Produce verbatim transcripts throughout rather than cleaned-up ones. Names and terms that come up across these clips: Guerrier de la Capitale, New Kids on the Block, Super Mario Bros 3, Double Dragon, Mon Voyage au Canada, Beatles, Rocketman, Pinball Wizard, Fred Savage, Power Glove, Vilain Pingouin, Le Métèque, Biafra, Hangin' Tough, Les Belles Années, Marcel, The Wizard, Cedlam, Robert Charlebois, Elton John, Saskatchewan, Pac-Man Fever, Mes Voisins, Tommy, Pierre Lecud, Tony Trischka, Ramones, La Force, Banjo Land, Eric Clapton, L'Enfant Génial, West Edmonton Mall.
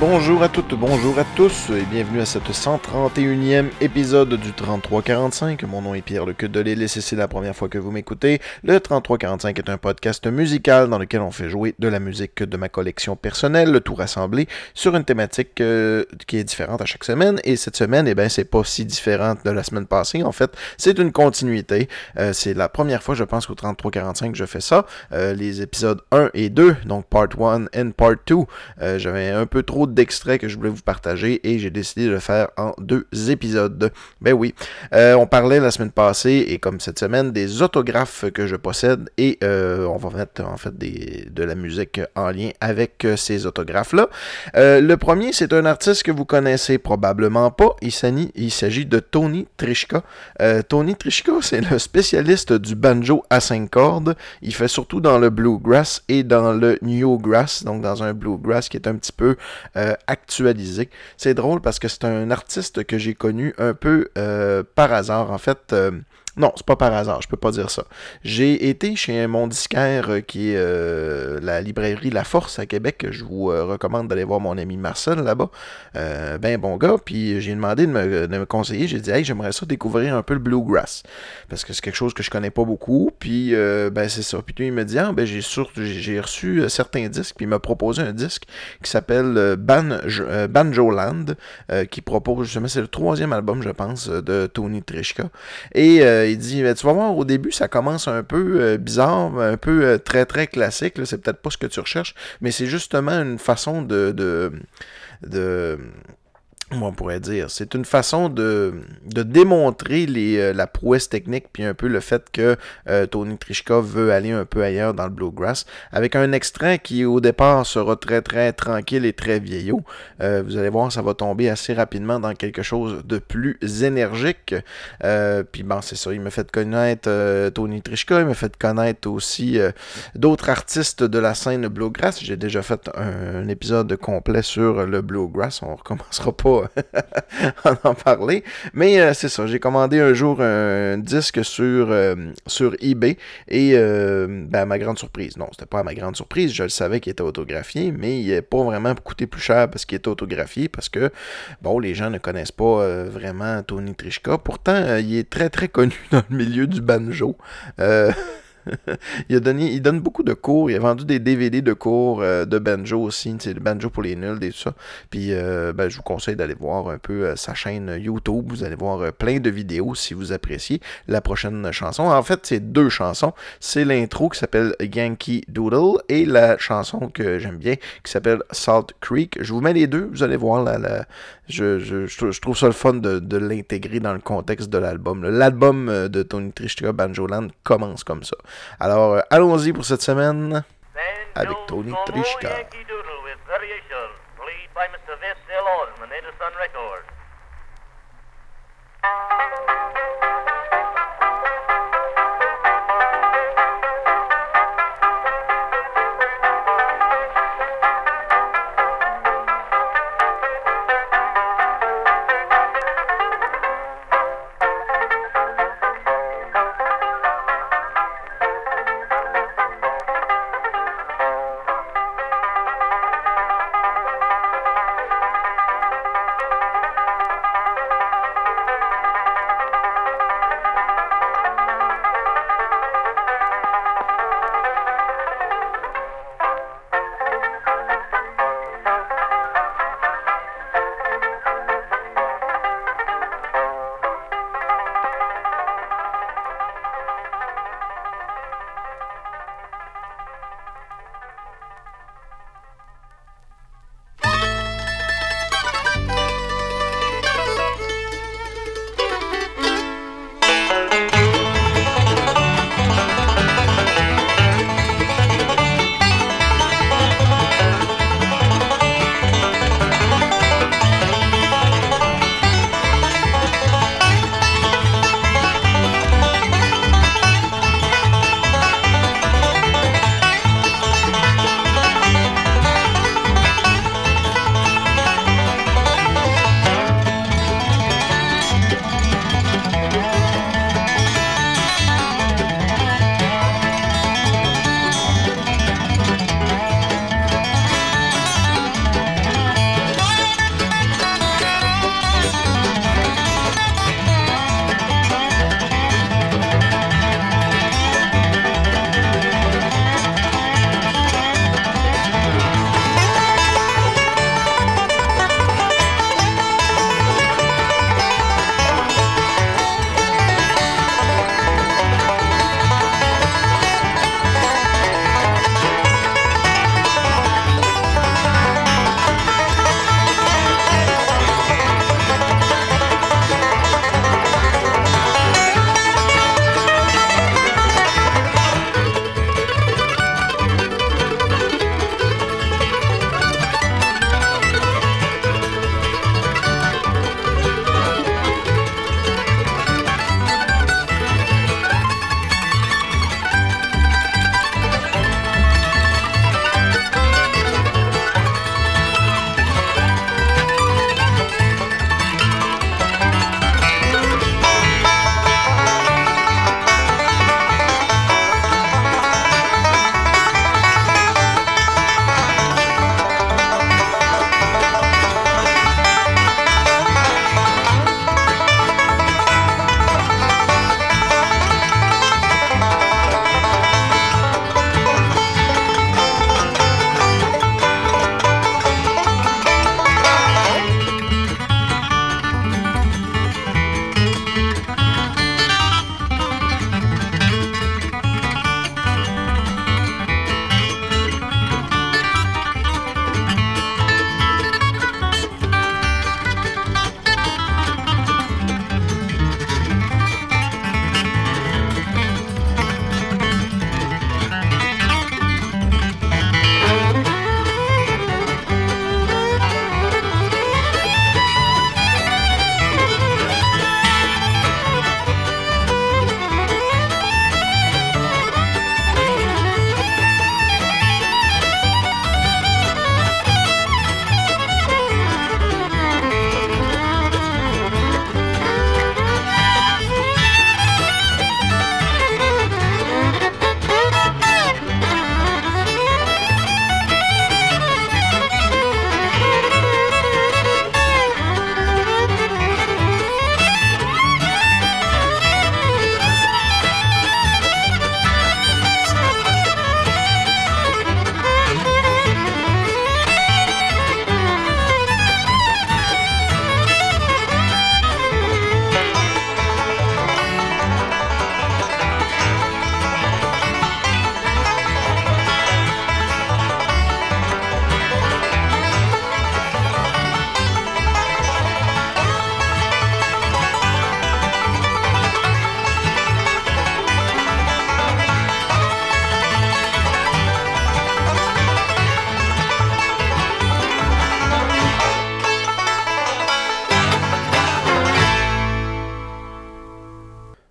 Bonjour à toutes, bonjour à tous et bienvenue à cette cent trente et unième épisode du trente-trois quarante-cinq. Mon nom est Pierre Lecud de l'île et c'est la première fois que vous m'écoutez. Le trente-trois quarante-cinq est un podcast musical dans lequel on fait jouer de la musique de ma collection personnelle, tout rassemblé sur une thématique euh, qui est différente à chaque semaine. Et cette semaine, eh ben, c'est pas si différent de la semaine passée. En fait, c'est une continuité. Euh, c'est la première fois, je pense, qu'au trente-trois quarante-cinq, je fais ça. Euh, les épisodes un et deux, donc Part one and Part two. Euh, j'avais un peu trop d'extraits que je voulais vous partager et j'ai décidé de le faire en deux épisodes. Ben oui, euh, on parlait la semaine passée et comme cette semaine des autographes que je possède et euh, on va mettre en fait des, de la musique en lien avec ces autographes-là. Euh, le premier, c'est un artiste que vous connaissez probablement pas. Il s'agit, il s'agit de Tony Trischka. Euh, Tony Trischka, c'est le spécialiste du banjo à cinq cordes. Il fait surtout dans le bluegrass et dans le newgrass, donc dans un bluegrass qui est un petit peu Euh, actualisé. C'est drôle parce que c'est un artiste que j'ai connu un peu euh, par hasard. En fait, euh, non, c'est pas par hasard, je peux pas dire ça. J'ai été chez mon disquaire euh, qui est euh, la librairie La Force à Québec. Je vous euh, recommande d'aller voir mon ami Marcel là-bas. Euh, ben bon gars, puis j'ai demandé de me, de me conseiller. J'ai dit « Hey, j'aimerais ça découvrir un peu le bluegrass. » Parce que c'est quelque chose que je connais pas beaucoup. Puis euh, ben c'est ça. Puis il me dit « Ah, ben j'ai, sur, j'ai, j'ai reçu euh, certains disques. » Puis il m'a proposé un disque qui s'appelle euh, Banjo, euh, Banjo Land, euh, qui propose justement, c'est le troisième album, je pense, de Tony Trischka. Et euh, il dit, mais tu vas voir, au début, ça commence un peu euh, bizarre, un peu euh, très très classique, là, c'est peut-être pas ce que tu recherches, mais c'est justement une façon de... de, de on pourrait dire, c'est une façon de, de démontrer les, euh, la prouesse technique puis un peu le fait que euh, Tony Trischka veut aller un peu ailleurs dans le bluegrass avec un extrait qui au départ sera très très tranquille et très vieillot. Euh, vous allez voir, ça va tomber assez rapidement dans quelque chose de plus énergique. Euh, puis bon, c'est ça, il m'a fait connaître euh, Tony Trischka, il m'a fait connaître aussi euh, d'autres artistes de la scène bluegrass. J'ai déjà fait un, un épisode complet sur le bluegrass, on recommencera pas en parler, mais euh, c'est ça, j'ai commandé un jour un disque sur, euh, sur eBay et euh, ben, à ma grande surprise, non, c'était pas à ma grande surprise, je le savais qu'il était autographié, mais il n'est pas vraiment coûté plus cher parce qu'il était autographié, parce que bon, les gens ne connaissent pas euh, vraiment Tony Trischka, pourtant euh, il est très très connu dans le milieu du banjo. euh il, a donné, il donne beaucoup de cours, il a vendu des D V D de cours euh, de banjo aussi, c'est le banjo pour les nuls et tout ça. Puis euh, ben, je vous conseille d'aller voir un peu euh, sa chaîne YouTube, vous allez voir euh, plein de vidéos si vous appréciez la prochaine chanson. En fait, c'est deux chansons, c'est l'intro qui s'appelle Yankee Doodle et la chanson que j'aime bien qui s'appelle Salt Creek. Je vous mets les deux, vous allez voir, la, la... Je, je, je trouve ça le fun de, de l'intégrer dans le contexte de l'album. L'album de Tony Trischka, Banjo Land, commence comme ça. Alors, euh, allons-y pour cette semaine avec Tony Trischka.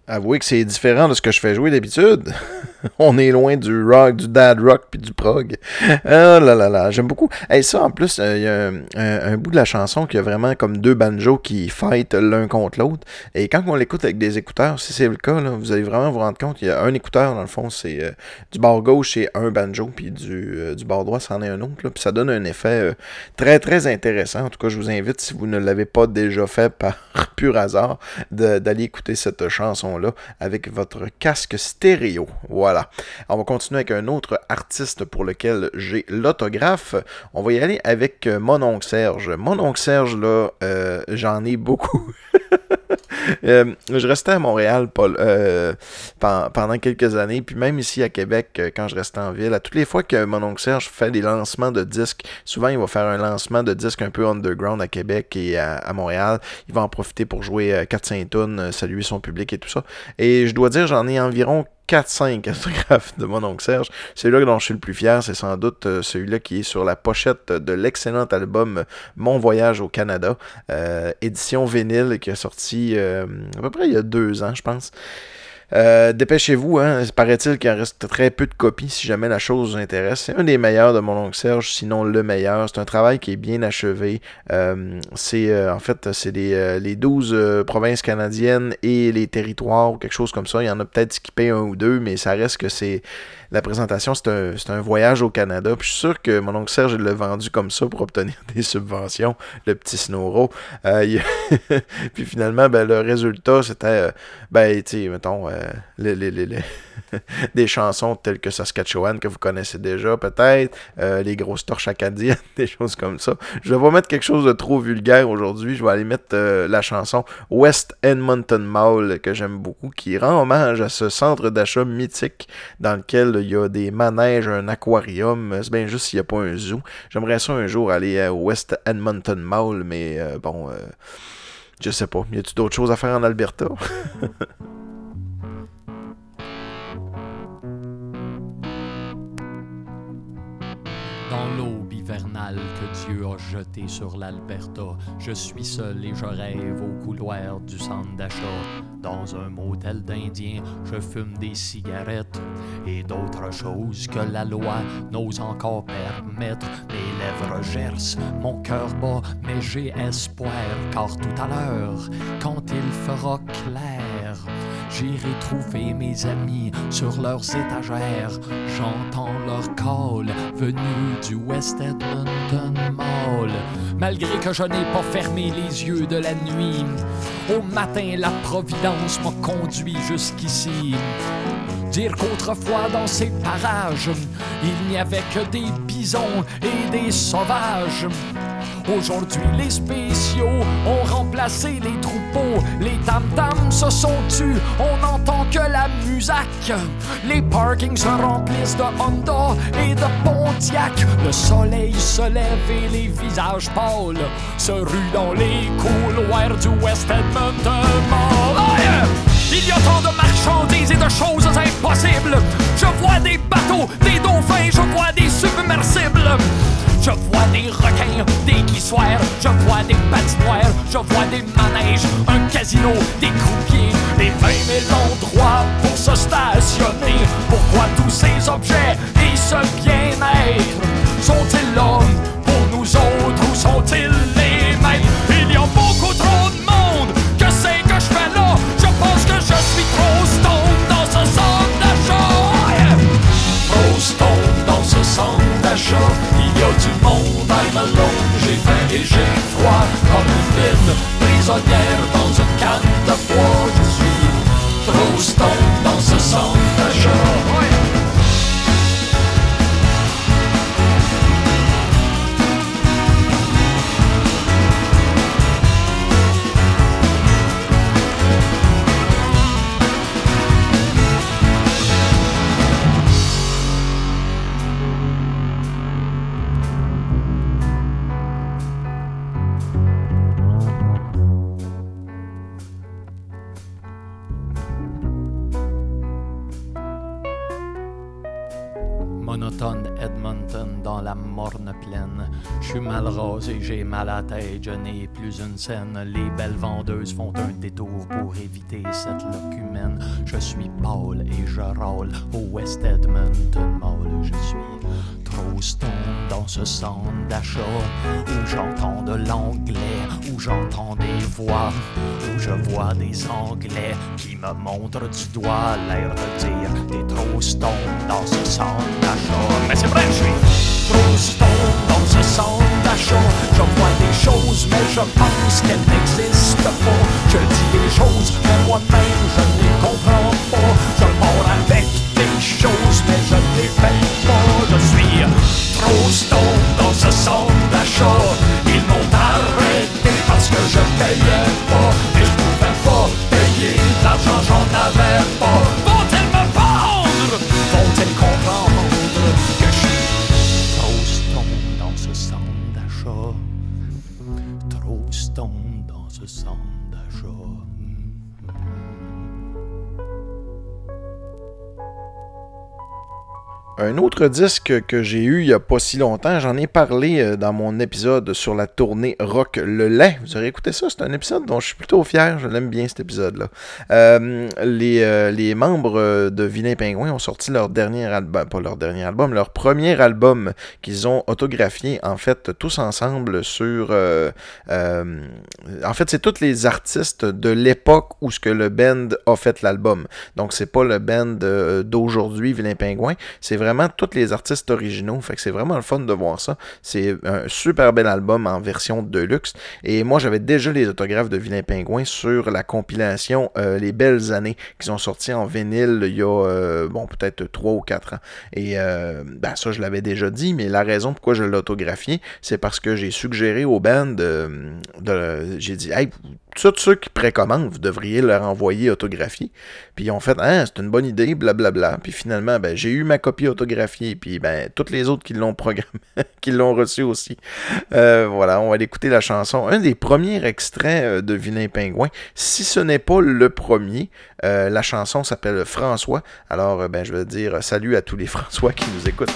Avouez que c'est différent de ce que je fais jouer d'habitude. On est loin du rock, du dad rock, puis du prog. Oh là là là, j'aime beaucoup. Et hey, ça, en plus, il euh, y a un, un, un bout de la chanson qui a vraiment comme deux banjos qui fightent l'un contre l'autre. Et quand on l'écoute avec des écouteurs, si c'est le cas, là, vous allez vraiment vous rendre compte qu'il y a un écouteur, dans le fond, c'est euh, du bord gauche, c'est un banjo, puis du, euh, du bord droit, c'en est un autre. Là, puis ça donne un effet euh, très, très intéressant. En tout cas, je vous invite, si vous ne l'avez pas déjà fait par pur hasard, de, d'aller écouter cette chanson-là avec votre casque stéréo. Voilà. On va continuer avec un autre artiste pour lequel j'ai l'autographe. On va y aller avec Mon Oncle Serge. Mon Oncle Serge, là, euh, j'en ai beaucoup. euh, je restais à Montréal Paul, euh, pendant quelques années, puis même ici à Québec, quand je restais en ville, à toutes les fois que Mon Oncle Serge fait des lancements de disques, souvent il va faire un lancement de disques un peu underground à Québec et à, à Montréal. Il va en profiter pour jouer quatre cinq tunes, saluer son public et tout ça. Et je dois dire, j'en ai environ quatre cinq autographes de Mon Oncle Serge. Celui-là dont je suis le plus fier, c'est sans doute celui-là qui est sur la pochette de l'excellent album Mon Voyage au Canada, euh, édition vinyle qui est sorti euh, à peu près il y a deux ans, je pense. Euh, dépêchez-vous, hein, paraît-il qu'il en reste très peu de copies si jamais la chose vous intéresse. C'est un des meilleurs de Mon Oncle Serge, sinon le meilleur. C'est un travail qui est bien achevé. Euh, c'est euh, en fait c'est les, euh, les douze euh, provinces canadiennes et les territoires ou quelque chose comme ça. Il y en a peut-être skippé un ou deux, mais ça reste que c'est la présentation, c'est un, c'est un voyage au Canada. Puis je suis sûr que Mon Oncle Serge l'a vendu comme ça pour obtenir des subventions, le petit Snoro. Euh, il... Puis finalement, ben, le résultat, c'était euh, ben, tu sais, mettons. Euh, Les, les, les, les des chansons telles que Saskatchewan que vous connaissez déjà peut-être, euh, les grosses torches acadiennes, des choses comme ça. Je vais pas mettre quelque chose de trop vulgaire aujourd'hui, je vais aller mettre euh, la chanson West Edmonton Mall que j'aime beaucoup, qui rend hommage à ce centre d'achat mythique dans lequel il y a des manèges, un aquarium, c'est bien juste s'il n'y a pas un zoo. J'aimerais ça un jour aller à West Edmonton Mall, mais euh, bon, euh, je sais pas, y a-t-il d'autres choses à faire en Alberta? Dans l'aube hivernale que Dieu a jetée sur l'Alberta, je suis seul et je rêve au couloir du centre d'achat. Dans un motel d'Indiens, je fume des cigarettes et d'autres choses que la loi n'ose encore permettre. Mes lèvres gercent, mon cœur bat, mais j'ai espoir, car tout à l'heure, quand il fera clair, j'irai trouver mes amis sur leurs étagères. J'entends leur call venu du West Edmonton Mall. Malgré que je n'ai pas fermé les yeux de la nuit, au matin la providence m'a conduit jusqu'ici. Dire qu'autrefois dans ces parages, il n'y avait que des bisons et des sauvages. Aujourd'hui, les spéciaux ont remplacé les troupeaux. Les tam-tams se sont tus, on n'entend que la musique. Les parkings se remplissent de Honda et de Pontiac. Le soleil se lève et les visages pâles se ruent dans les couloirs du West Edmonton Mall. Oh yeah! Il y a tant de marchandises et de choses impossibles. Je vois des bateaux, des dauphins, je vois des submersibles. Je vois des requins, des guissoirs, je vois des patinoires, je vois des manèges, un casino, des croupiers, des vingt mille endroits pour se stationner. Pourquoi tous ces objets et ce bien-être sont-ils là pour nous autres ou sont-ils les mêmes? Il y a beaucoup trop de monde, que c'est que je fais là? Je pense que je suis trop stone dans ce centre d'achat. Trop stone dans ce centre d'achat. Il y a du monde, I'm alone, j'ai faim et j'ai froid. Comme une mine prisonnière dans une canne de bois. Je suis trop stone dans ce centre d'achat. monotone Edmonton dans la morne plaine. Je suis mal rasé, j'ai mal à la tête, je n'ai plus une scène. Les belles vendeuses font un détour pour éviter cette locumène. Je suis pâle et je râle au West Edmonton Mall. Je suis trop stone dans ce centre d'achat où j'entends de l'anglais, où j'entends des voix, où je vois des Anglais qui me montrent du doigt l'air de dire t'es trop stone dans ce centre d'achat. Mais c'est vrai, je suis trop stone dans ce centre d'achat. Je vois des choses mais je pense qu'elles n'existent pas. Je dis des choses mais moi-même je ne les comprends pas. Je pars avec des choses mais je ne les fais pas. Je suis trop stone dans ce centre d'achat. Ils m'ont arrêté parce que je payais pas. Et je pouvais pas payer de l'argent, j'en avais pas. Vont-ils me vendre? Vont-ils comprendre que je suis trop stone dans ce centre d'achat? Trop stone dans ce centre d'achat. Un autre disque que j'ai eu il n'y a pas si longtemps, j'en ai parlé dans mon épisode sur la tournée Rock le lait. Vous aurez écouté ça, c'est un épisode dont je suis plutôt fier, je l'aime bien cet épisode-là. Euh, les, euh, les membres de Vilain Pingouin ont sorti leur dernier album, pas leur dernier album, leur premier album qu'ils ont autographié en fait tous ensemble sur... Euh, euh, en fait, c'est tous les artistes de l'époque où ce que le band a fait l'album. Donc c'est pas le band d'aujourd'hui, Vilain Pingouin, c'est vraiment Vraiment tous les artistes originaux, fait que c'est vraiment le fun de voir ça. C'est un super bel album en version deluxe. Et moi j'avais déjà les autographes de Vilain Pingouin sur la compilation euh, Les Belles Années qu'ils ont sorti en vinyle il y a euh, bon peut-être trois ou quatre ans. Et euh, ben ça je l'avais déjà dit, mais la raison pourquoi je l'ai autographié, c'est parce que j'ai suggéré au band euh, de, j'ai dit hey, tous ceux qui précommandent, vous devriez leur envoyer autographier. Puis ils ont fait ah, c'est une bonne idée, blablabla. Puis finalement, ben, j'ai eu ma copie autographiée. Puis ben, toutes les autres qui l'ont programmé, qui l'ont reçu aussi. Euh, voilà, on va aller écouter la chanson. Un des premiers extraits de Vilain Pingouin. Si ce n'est pas le premier, euh, la chanson s'appelle François. Alors, ben, je vais dire salut à tous les François qui nous écoutent.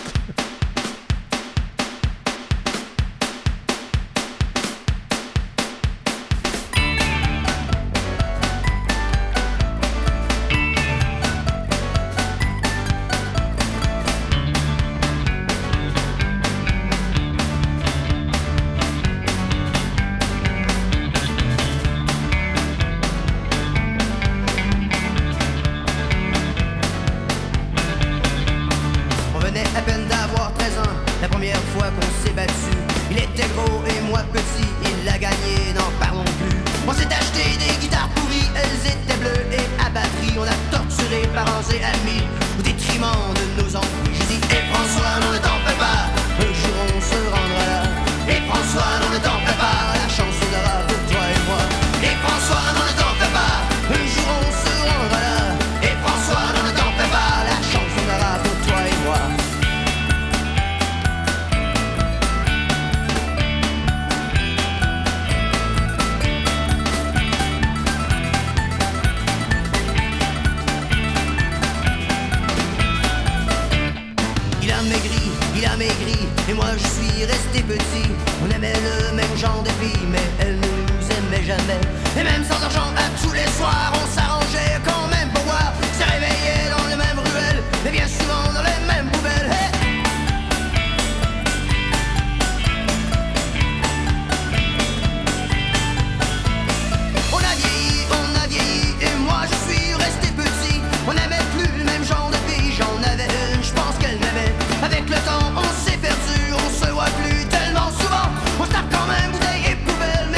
Tellement souvent, on se tape quand même bouteille et poubelle.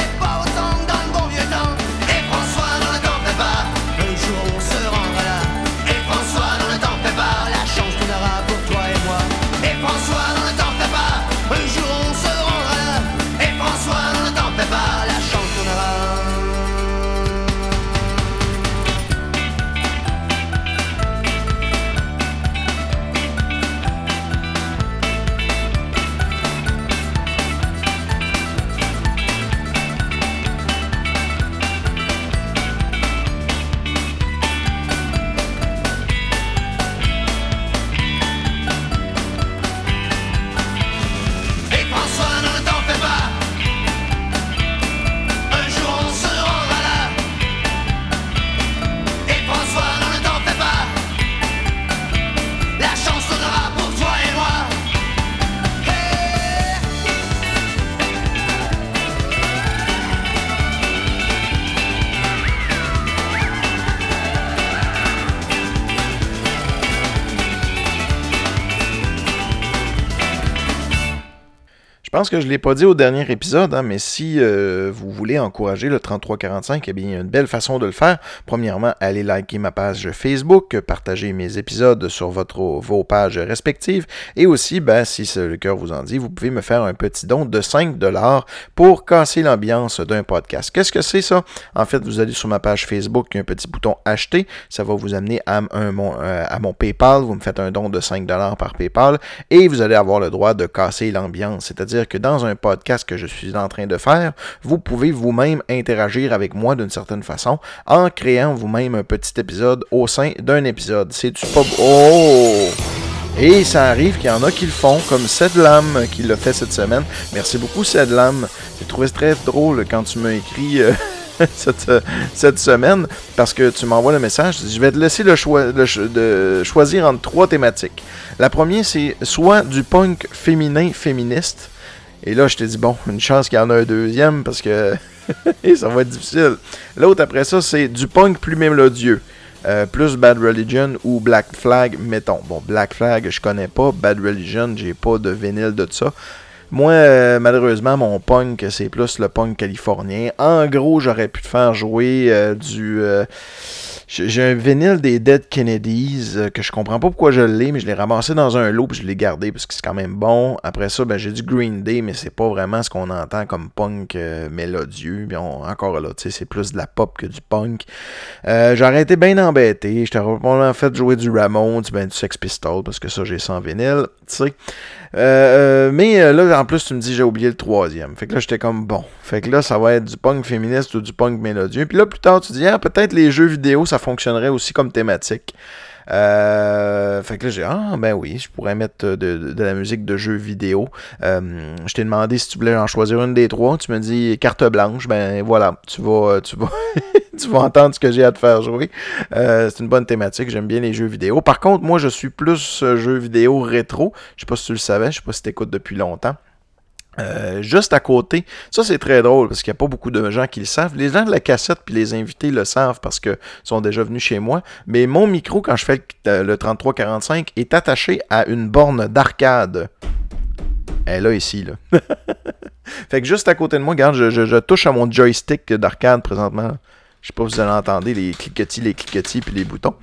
pense que je ne l'ai pas dit au dernier épisode, hein, mais si euh, vous voulez encourager le trente-trois quarante-cinq, eh bien, il y a une belle façon de le faire. Premièrement, allez liker ma page Facebook, partagez mes épisodes sur votre, vos pages respectives. Et aussi, ben, si le cœur vous en dit, vous pouvez me faire un petit don de cinq dollars pour casser l'ambiance d'un podcast. Qu'est-ce que c'est ça? En fait, vous allez sur ma page Facebook, il y a un petit bouton acheter. Ça va vous amener à, un, mon, à mon PayPal. Vous me faites un don de cinq dollars par PayPal et vous allez avoir le droit de casser l'ambiance. C'est-à-dire que dans un podcast que je suis en train de faire, vous pouvez vous-même interagir avec moi d'une certaine façon en créant vous-même un petit épisode au sein d'un épisode. C'est-tu pas... Oh! Et ça arrive qu'il y en a qui le font, comme Cedlam qui l'a fait cette semaine. Merci beaucoup, Cedlam. J'ai trouvé très drôle quand tu m'as écrit... Euh... Cette, cette semaine, parce que tu m'envoies le message, je vais te laisser le choix le cho- de choisir entre trois thématiques. La première, c'est soit du punk féminin féministe, et là je t'ai dit bon, une chance qu'il y en a un deuxième parce que ça va être difficile. L'autre après ça, c'est du punk plus mélodieux. Euh, plus Bad Religion ou Black Flag, mettons. Bon, Black Flag, je connais pas. Bad Religion, j'ai pas de vinyle de tout ça. Moi, euh, malheureusement, mon punk, c'est plus le punk californien. En gros, j'aurais pu te faire jouer euh, du... Euh, j'ai un vinyle des Dead Kennedys euh, que je comprends pas pourquoi je l'ai, mais je l'ai ramassé dans un lot puis je l'ai gardé parce que c'est quand même bon. Après ça, ben, j'ai du Green Day, mais c'est pas vraiment ce qu'on entend comme punk euh, mélodieux. Puis on, encore là, tu sais, c'est plus de la pop que du punk. Euh, j'aurais été bien embêté. Je t'aurais probablement fait jouer du Ramones, ben, du Sex Pistols parce que ça, j'ai ça en vinyle, tu sais. Euh, mais euh, là, en plus, tu me dis j'ai oublié le troisième. Fait que là, j'étais comme bon. Fait que là, ça va être du punk féministe ou du punk mélodieux. Puis là, plus tard, tu dis ah, peut-être les jeux vidéo, ça fonctionnerait aussi comme thématique. Euh, fait que là, j'ai ah, ben oui, je pourrais mettre de, de, de la musique de jeux vidéo. Euh, je t'ai demandé si tu voulais en choisir une des trois. Tu me dis carte blanche. Ben voilà, tu vas, tu vas. Tu vas entendre ce que j'ai à te faire jouer. Euh, c'est une bonne thématique. J'aime bien les jeux vidéo. Par contre, moi, je suis plus jeux vidéo rétro. Je sais pas si tu le savais. Je sais pas si tu écoutes depuis longtemps. Euh, juste à côté, ça c'est très drôle parce qu'il n'y a pas beaucoup de gens qui le savent. Les gens de la cassette puis les invités le savent parce qu'ils sont déjà venus chez moi. Mais mon micro, quand je fais le trente-trois quarante-cinq, est attaché à une borne d'arcade. Elle est ici, là. Fait que juste à côté de moi, regarde, je, je, je touche à mon joystick d'arcade présentement. Je sais pas si vous allez entendre les cliquetis, les cliquetis puis les boutons.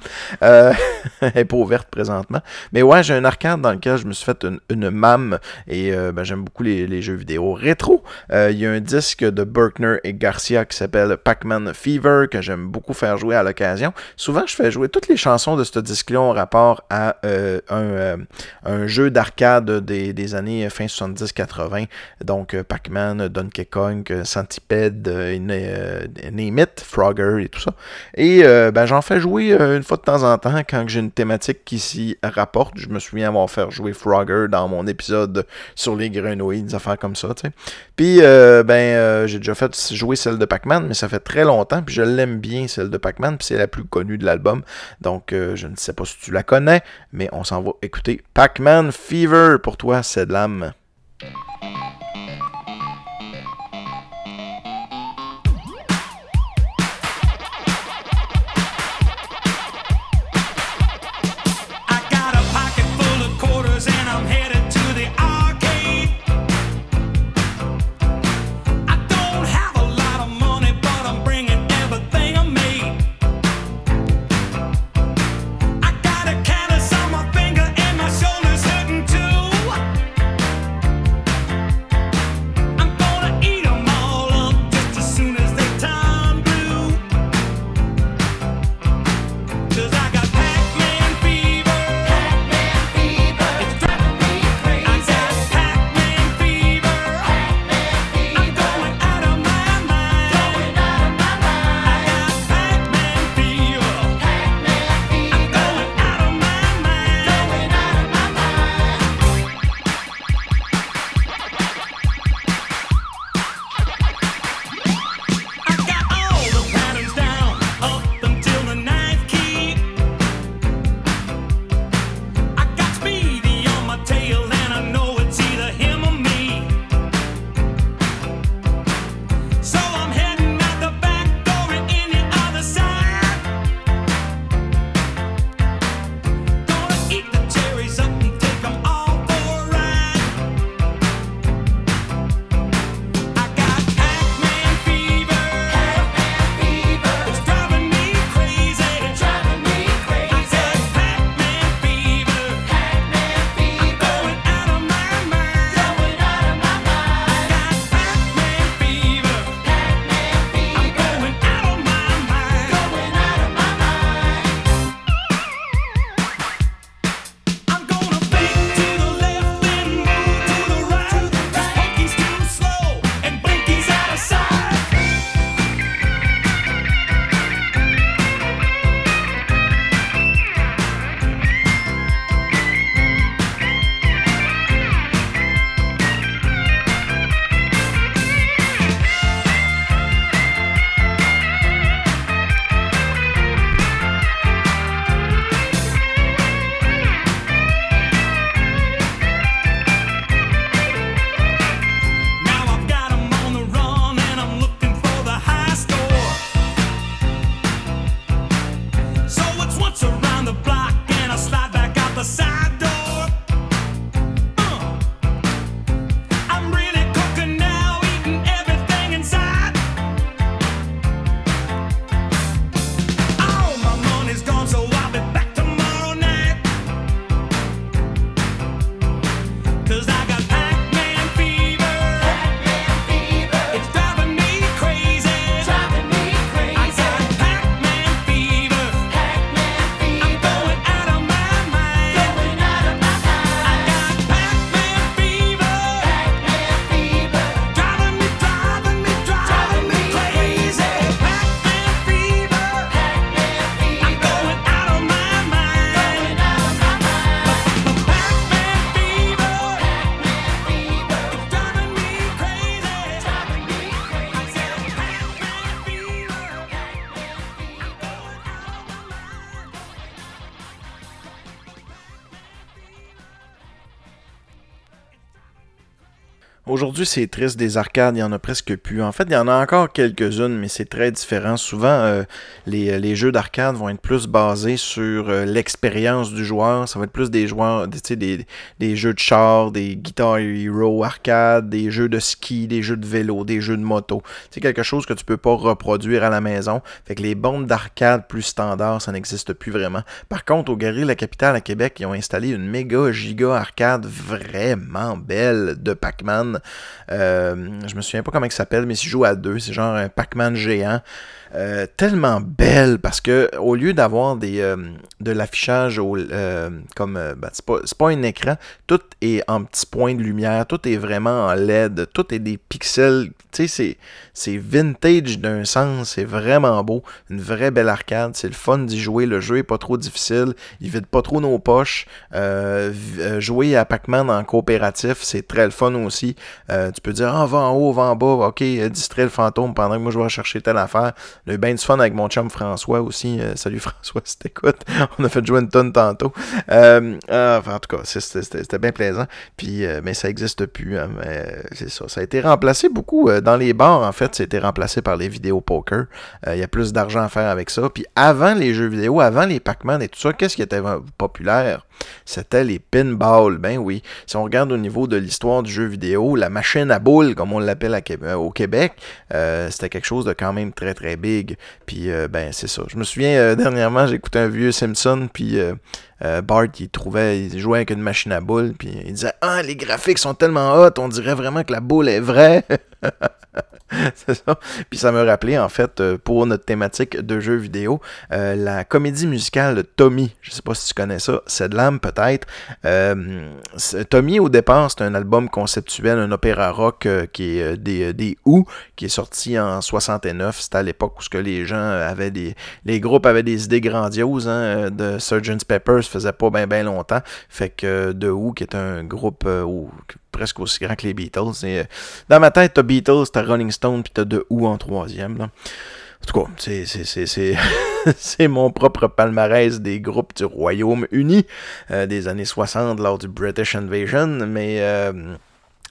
Euh, elle n'est pas ouverte présentement. Mais ouais, j'ai un arcade dans lequel je me suis fait une, une mame. Et euh, ben, j'aime beaucoup les, les jeux vidéo rétro. Il euh, y a un disque de Berkner et Garcia qui s'appelle Pac-Man Fever que j'aime beaucoup faire jouer à l'occasion. Souvent, je fais jouer toutes les chansons de ce disque-là en rapport à euh, un, euh, un jeu d'arcade des, des années fin soixante-dix quatre-vingt. Donc, euh, Pac-Man, Donkey Kong, Centipede, euh, euh, Name It, Frog et tout ça. Et euh, ben, j'en fais jouer euh, une fois de temps en temps quand j'ai une thématique qui s'y rapporte. Je me souviens avoir fait jouer Frogger dans mon épisode sur les grenouilles, des affaires comme ça, tu sais. Puis, euh, ben, euh, j'ai déjà fait jouer celle de Pac-Man, mais ça fait très longtemps, puis je l'aime bien, celle de Pac-Man, puis c'est la plus connue de l'album. Donc, euh, je ne sais pas si tu la connais, mais on s'en va écouter Pac-Man Fever pour toi, c'est de l'âme. Aujourd'hui, ces tristes des arcades, il y en a presque plus. En fait, il y en a encore quelques-unes, mais c'est très différent. Souvent, euh, les, les jeux d'arcade vont être plus basés sur euh, l'expérience du joueur. Ça va être plus des joueurs, tu sais, des, des jeux de char, des Guitar Hero arcade, des jeux de ski, des jeux de vélo, des jeux de moto. C'est quelque chose que tu peux pas reproduire à la maison. Fait que les bornes d'arcade plus standards, ça n'existe plus vraiment. Par contre, au Guerrier de la Capitale à Québec, ils ont installé une méga giga arcade vraiment belle de Pac-Man. Euh, je me souviens pas comment il s'appelle, mais s'il joue à deux, c'est genre un Pac-Man géant. Euh, tellement belle, parce que au lieu d'avoir des euh, de l'affichage au, euh, comme euh, ben, c'est pas, c'est pas un écran, tout est en petits points de lumière, tout est vraiment en L E D, tout est des pixels, tu sais, c'est, c'est vintage d'un sens, c'est vraiment beau, une vraie belle arcade, c'est le fun d'y jouer, le jeu est pas trop difficile, il vide pas trop nos poches, euh, jouer à Pac-Man en coopératif, c'est très le fun aussi, euh, tu peux dire, ah, oh, va en haut, va en bas, ok, distrait le fantôme pendant que moi je vais chercher telle affaire. J'ai eu bien du fun avec mon chum François aussi. Euh, salut François, si t'écoutes. On a fait jouer une tonne tantôt. Euh, euh, enfin, en tout cas, c'était, c'était, c'était bien plaisant. Puis, euh, mais ça n'existe plus. Hein, mais c'est ça. Ça a été remplacé beaucoup euh, dans les bars, en fait. Ça a été remplacé par les vidéos poker. Il euh, y a plus d'argent à faire avec ça. Puis avant les jeux vidéo, avant les Pac-Man et tout ça, qu'est-ce qui était populaire? C'était les pinballs. Ben oui. Si on regarde au niveau de l'histoire du jeu vidéo, la machine à boules, comme on l'appelle à Québec, au Québec, euh, c'était quelque chose de quand même très, très big. Puis, euh, ben, c'est ça. Je me souviens, euh, dernièrement, j'écoutais un vieux Simpson, puis euh, euh, Bart, il trouvait, il jouait avec une machine à boules, puis il disait « Ah, les graphiques sont tellement hot, on dirait vraiment que la boule est vraie! » C'est ça. Puis ça me rappelait, en fait, pour notre thématique de jeux vidéo, euh, la comédie musicale de Tommy. Je sais pas si tu connais ça. Cedlam, peut-être. Euh, Tommy, au départ, c'est un album conceptuel, un opéra rock euh, qui est euh, des, des Who, qui est sorti en soixante-neuf. C'était à l'époque où ce que les gens avaient des... Les groupes avaient des idées grandioses. Hein, de Sgt Pepper, ça faisait pas bien ben longtemps. Fait que The Who, qui est un groupe... Euh, où, presque aussi grand que les Beatles. Et, euh, dans ma tête, t'as Beatles, t'as Rolling Stone, puis t'as The Who en troisième. Là. En tout cas, c'est, c'est, c'est, c'est, c'est mon propre palmarès des groupes du Royaume-Uni euh, des années soixante lors du British Invasion, mais... Euh,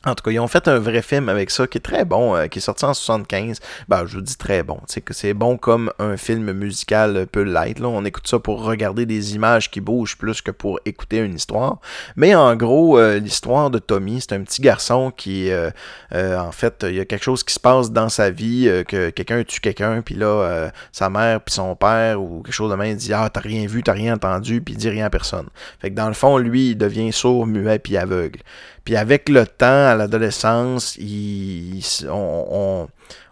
en tout cas, ils ont fait un vrai film avec ça qui est très bon, euh, qui est sorti en soixante-quinze. Ben, je vous dis très bon. C'est que c'est bon comme un film musical peut l'être. Là, on écoute ça pour regarder des images qui bougent plus que pour écouter une histoire. Mais en gros, euh, l'histoire de Tommy, c'est un petit garçon qui, euh, euh, en fait, il y a quelque chose qui se passe dans sa vie, euh, que quelqu'un tue quelqu'un, puis là, euh, sa mère puis son père ou quelque chose de même dit « Ah, t'as rien vu, t'as rien entendu », puis il dit rien à personne. Fait que dans le fond, lui, il devient sourd, muet puis aveugle. Puis avec le temps, à l'adolescence, il, il, on, on,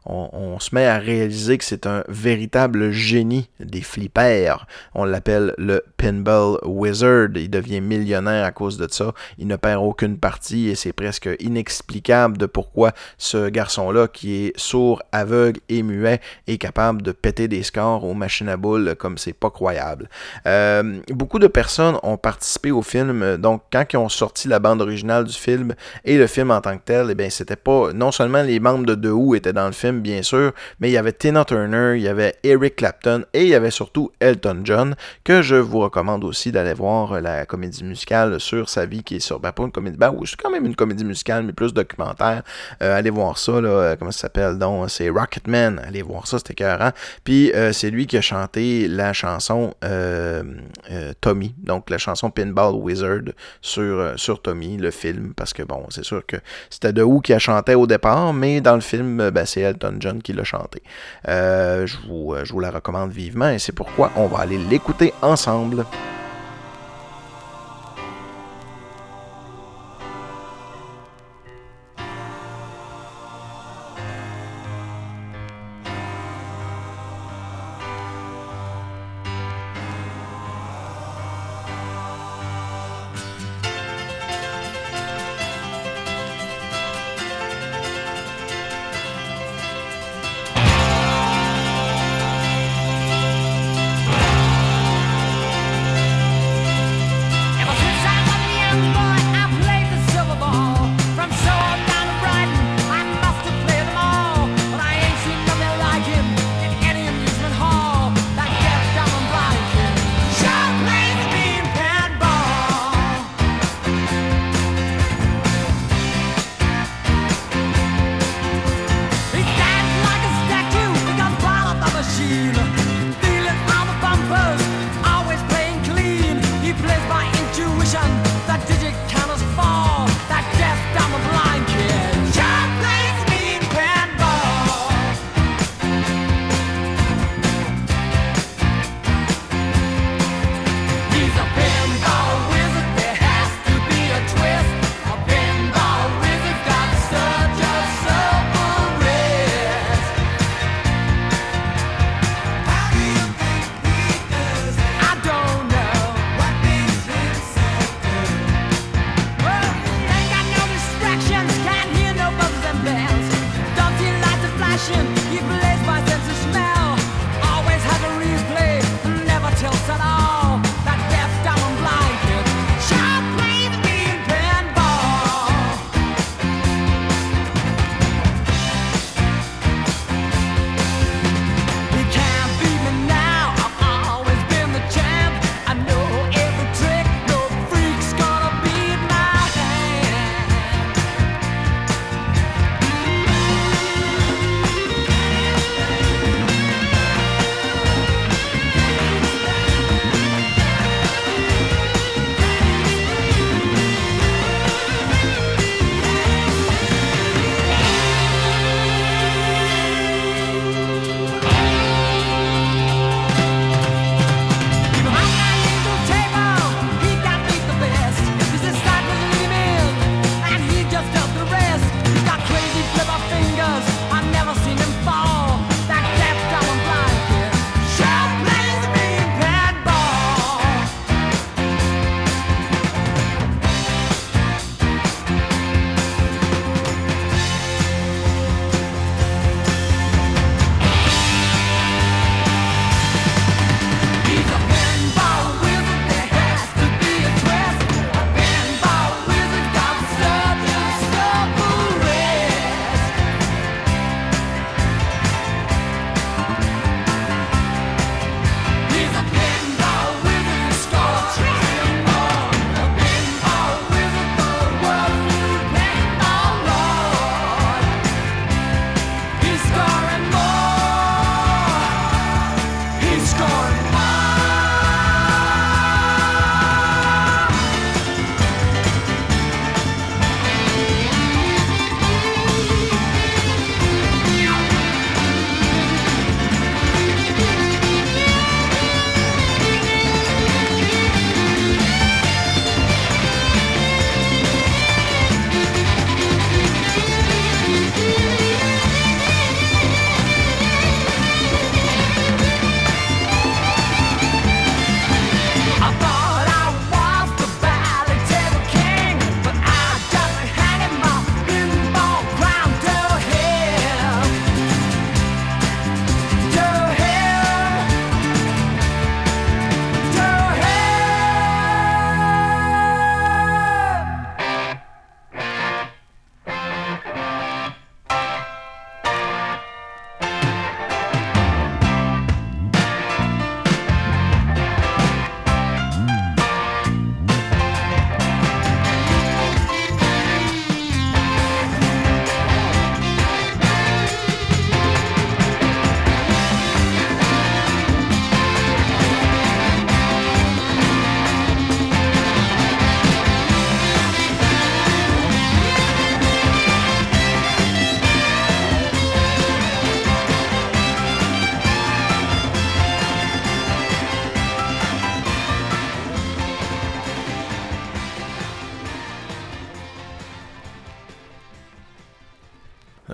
on, on se met à réaliser que c'est un véritable génie des flippers. On l'appelle le Pinball Wizard. Il devient millionnaire à cause de ça. Il ne perd aucune partie et c'est presque inexplicable de pourquoi ce garçon-là, qui est sourd, aveugle et muet, est capable de péter des scores aux machines à boules comme c'est pas croyable. Euh, beaucoup de personnes ont participé au film. Donc, quand ils ont sorti la bande originale du film et le film en tant que tel, eh bien, c'était pas... Non seulement les membres de The Who étaient dans le film, bien sûr, mais il y avait Tina Turner, il y avait Eric Clapton et il y avait surtout Elton John, que je vous recommande aussi d'aller voir la comédie musicale sur sa vie qui est sur... Ben, pas une comédie... Ben, oui, c'est quand même une comédie musicale, mais plus documentaire. Euh, allez voir ça, là. Comment ça s'appelle, donc? C'est Rocketman. Allez voir ça, c'était écœurant. Puis, euh, c'est lui qui a chanté la chanson euh, euh, Tommy, donc la chanson Pinball Wizard sur, euh, sur Tommy, le film, parce que, bon, c'est sûr que c'était The Who qui a chanté au départ, mais dans le film, ben, c'est Elton John qui l'a chanté. Euh, je vous, je vous la recommande vivement et c'est pourquoi on va aller l'écouter ensemble.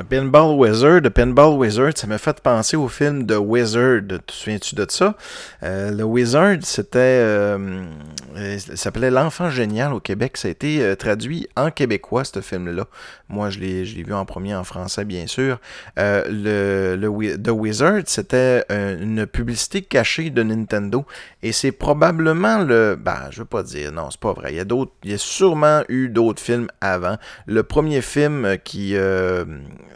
Pinball Wizard, Pinball Wizard, ça m'a fait penser au film The Wizard. Tu te souviens-tu de ça? Euh, le Wizard, c'était, euh, il s'appelait L'Enfant Génial au Québec. Ça a été euh, traduit en québécois, ce film-là. Moi, je l'ai, je l'ai vu en premier en français, bien sûr. Euh, le, le The Wizard, c'était euh, une publicité cachée de Nintendo. Et c'est probablement le... Ben, je veux pas dire, non, c'est pas vrai. Il y a d'autres, il y a sûrement eu d'autres films avant. Le premier film qui... Euh,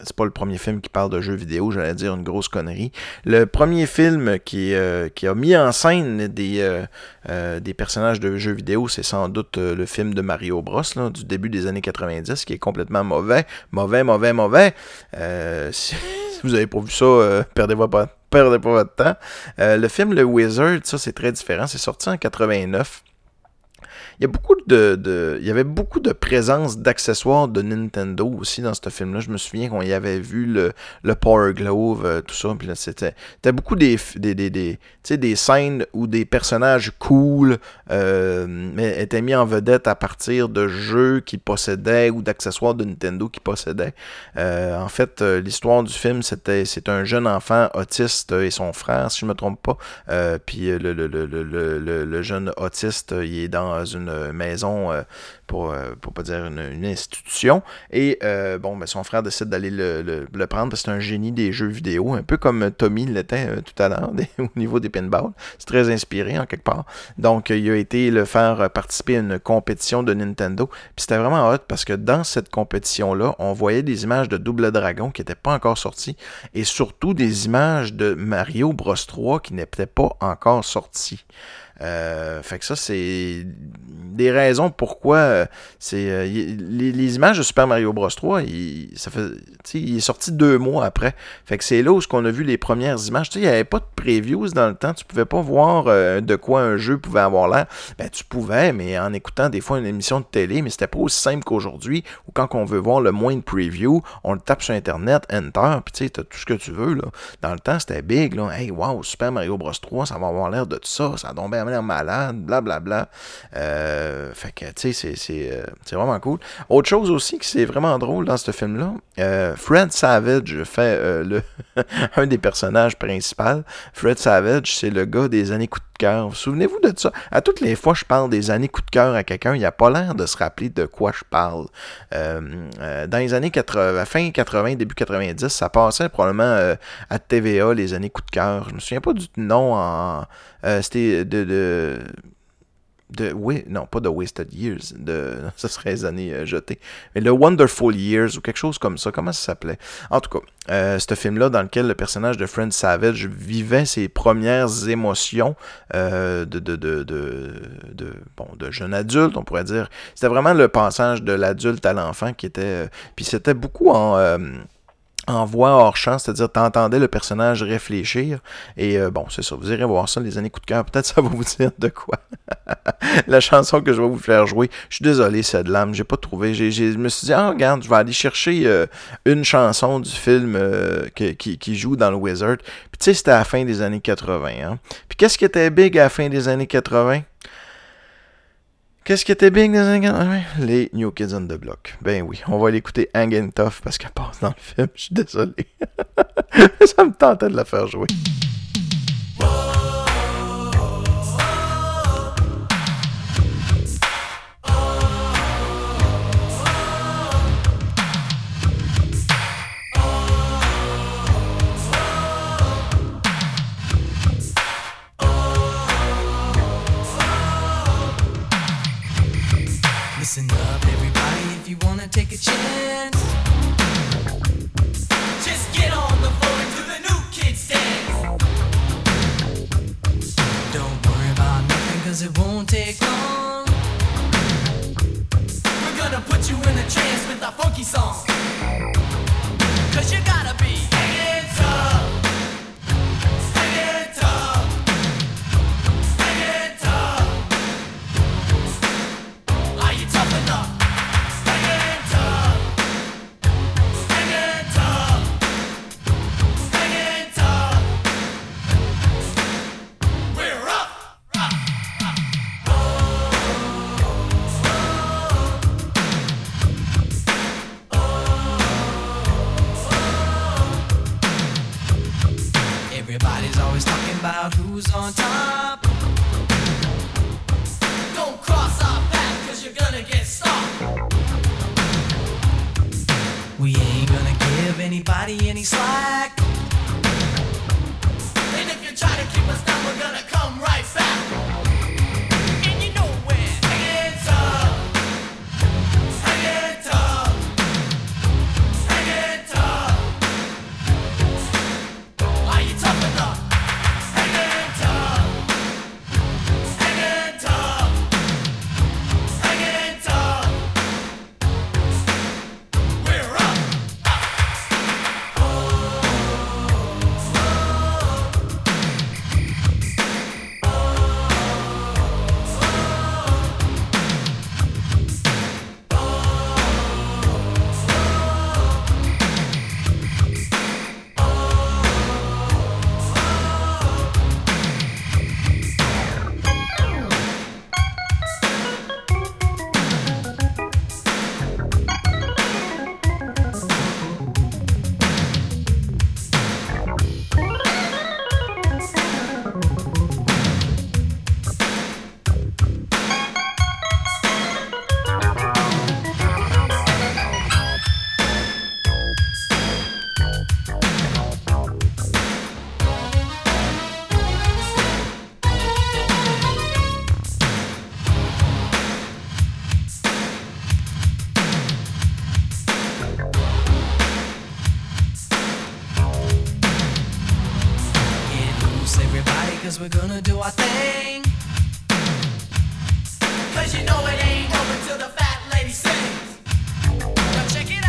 c'est pas le premier film qui parle de jeux vidéo, j'allais dire une grosse connerie. Le premier film qui, euh, qui a mis en scène des, euh, euh, des personnages de jeux vidéo, c'est sans doute le film de Mario Bros, là, du début des années quatre-vingt-dix, qui est complètement mauvais, mauvais, mauvais, mauvais. Euh, si, si vous n'avez pas vu ça, euh, perdez-vous pas, perdez pas votre temps. Euh, le film Le Wizard, ça c'est très différent, c'est sorti en quatre-vingt-neuf. Il y a beaucoup de, de, il y avait beaucoup de présence d'accessoires de Nintendo aussi dans ce film-là. Je me souviens qu'on y avait vu le, le Power Glove, euh, tout ça. Puis là, c'était, c'était beaucoup des, des, des, des, tu sais, des scènes où des personnages cool euh, étaient mis en vedette à partir de jeux qu'ils possédaient ou d'accessoires de Nintendo qu'ils possédaient. Euh, en fait, euh, l'histoire du film, c'était, c'est un jeune enfant autiste et son frère, si je ne me trompe pas. Euh, puis le, le, le, le, le, le jeune autiste, il est dans une maison, euh, pour, euh, pour pas dire une, une institution, et euh, bon, ben son frère décide d'aller le, le, le prendre parce que c'est un génie des jeux vidéo, un peu comme Tommy l'était euh, tout à l'heure des, au niveau des pinballs. C'est très inspiré en quelque part. Donc, euh, il a été le faire participer à une compétition de Nintendo, puis c'était vraiment hot parce que dans cette compétition-là, on voyait des images de Double Dragon qui n'étaient pas encore sorties, et surtout des images de Mario Bros trois qui n'étaient pas encore sorties. Euh, fait que ça, c'est des raisons pourquoi euh, c'est euh, y, les, les images de Super Mario Bros trois, il, ça fait, il est sorti deux mois après. Fait que c'est là où on a vu les premières images. Il n'y avait pas de previews dans le temps. Tu pouvais pas voir euh, de quoi un jeu pouvait avoir l'air. Ben, tu pouvais, mais en écoutant des fois une émission de télé, mais c'était pas aussi simple qu'aujourd'hui où quand on veut voir le moins de preview, on le tape sur Internet, Enter, puis tu sais, t'as tout ce que tu veux, là. Dans le temps, c'était big, là. Hey, wow, Super Mario Bros trois, ça va avoir l'air de tout ça, ça a tombé à malade, blablabla. Bla, bla. Euh, fait que, tu sais, c'est, c'est, euh, c'est vraiment cool. Autre chose aussi qui c'est vraiment drôle dans ce film-là, euh, Fred Savage fait euh, le un des personnages principaux. Fred Savage, c'est le gars des années coup de cœur. Vous, vous souvenez-vous de ça? À toutes les fois, je parle des années coup de cœur à quelqu'un, il n'a pas l'air de se rappeler de quoi je parle. Euh, euh, dans les années quatre-vingts, fin quatre-vingts, début quatre-vingt-dix, ça passait probablement euh, à T V A, les années coup de cœur. Je me souviens pas du nom en... Euh, c'était de... de de oui, non, pas de Wasted Years, de ça serait les années euh, jetées, mais le Wonderful Years ou quelque chose comme ça, comment ça s'appelait? En tout cas, euh, ce film-là dans lequel le personnage de Fred Savage vivait ses premières émotions euh, de, de, de, de, de, bon, de jeune adulte, on pourrait dire. C'était vraiment le passage de l'adulte à l'enfant qui était... Euh, puis c'était beaucoup en... Euh, en voix hors champ, c'est-à-dire t'entendais le personnage réfléchir, et euh, bon, c'est ça, vous irez voir ça, les années coup de cœur, peut-être ça va vous dire de quoi. La chanson que je vais vous faire jouer, je suis désolé, Cedlam, j'ai pas trouvé, j'ai, j'ai, je me suis dit, ah, regarde, je vais aller chercher euh, une chanson du film euh, que, qui, qui joue dans le Wizard, puis tu sais, c'était à la fin des années quatre-vingts, hein. Puis qu'est-ce qui était big à la fin des années quatre-vingts? Qu'est-ce qui était big dans les années quatre-vingts? Les New Kids on the Block. Ben oui, on va l'écouter Hangin' Tough parce qu'elle passe dans le film. Je suis désolé. Ça me tentait de la faire jouer. Listen up, everybody, if you wanna take a chance, just get on the floor and do the new kids dance. Don't worry about nothing, cause it won't take long. We're gonna put you in a trance with our funky song. Cause you gotta be hands up. who's on top. Don't cross our path, cause you're gonna get stopped. We ain't gonna give anybody any slack. And if you try to keep us down, we're gonna come right back. And you know where. Hang it up. Hang it up. Hang it up. Are you tough enough? We're gonna do our thing, cause you know it ain't over till the fat lady sings. Now check it out.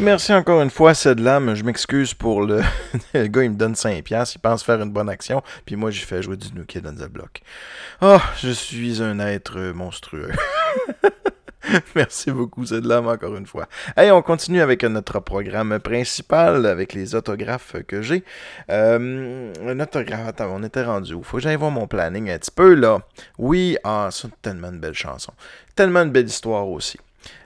Merci encore une fois, Cedlam. Je m'excuse pour le... le gars, il me donne cinq dollars, il pense faire une bonne action, puis moi, j'ai fait jouer du New Kids on the Block. Oh, je suis un être monstrueux. Merci beaucoup, Cedlam, encore une fois. Hey, on continue avec notre programme principal, avec les autographes que j'ai. Euh, un autographe, attends, on était rendu où? Faut que j'aille voir mon planning un petit peu, là. Oui, ah, ça, tellement de belles chansons. Tellement de belles histoires aussi.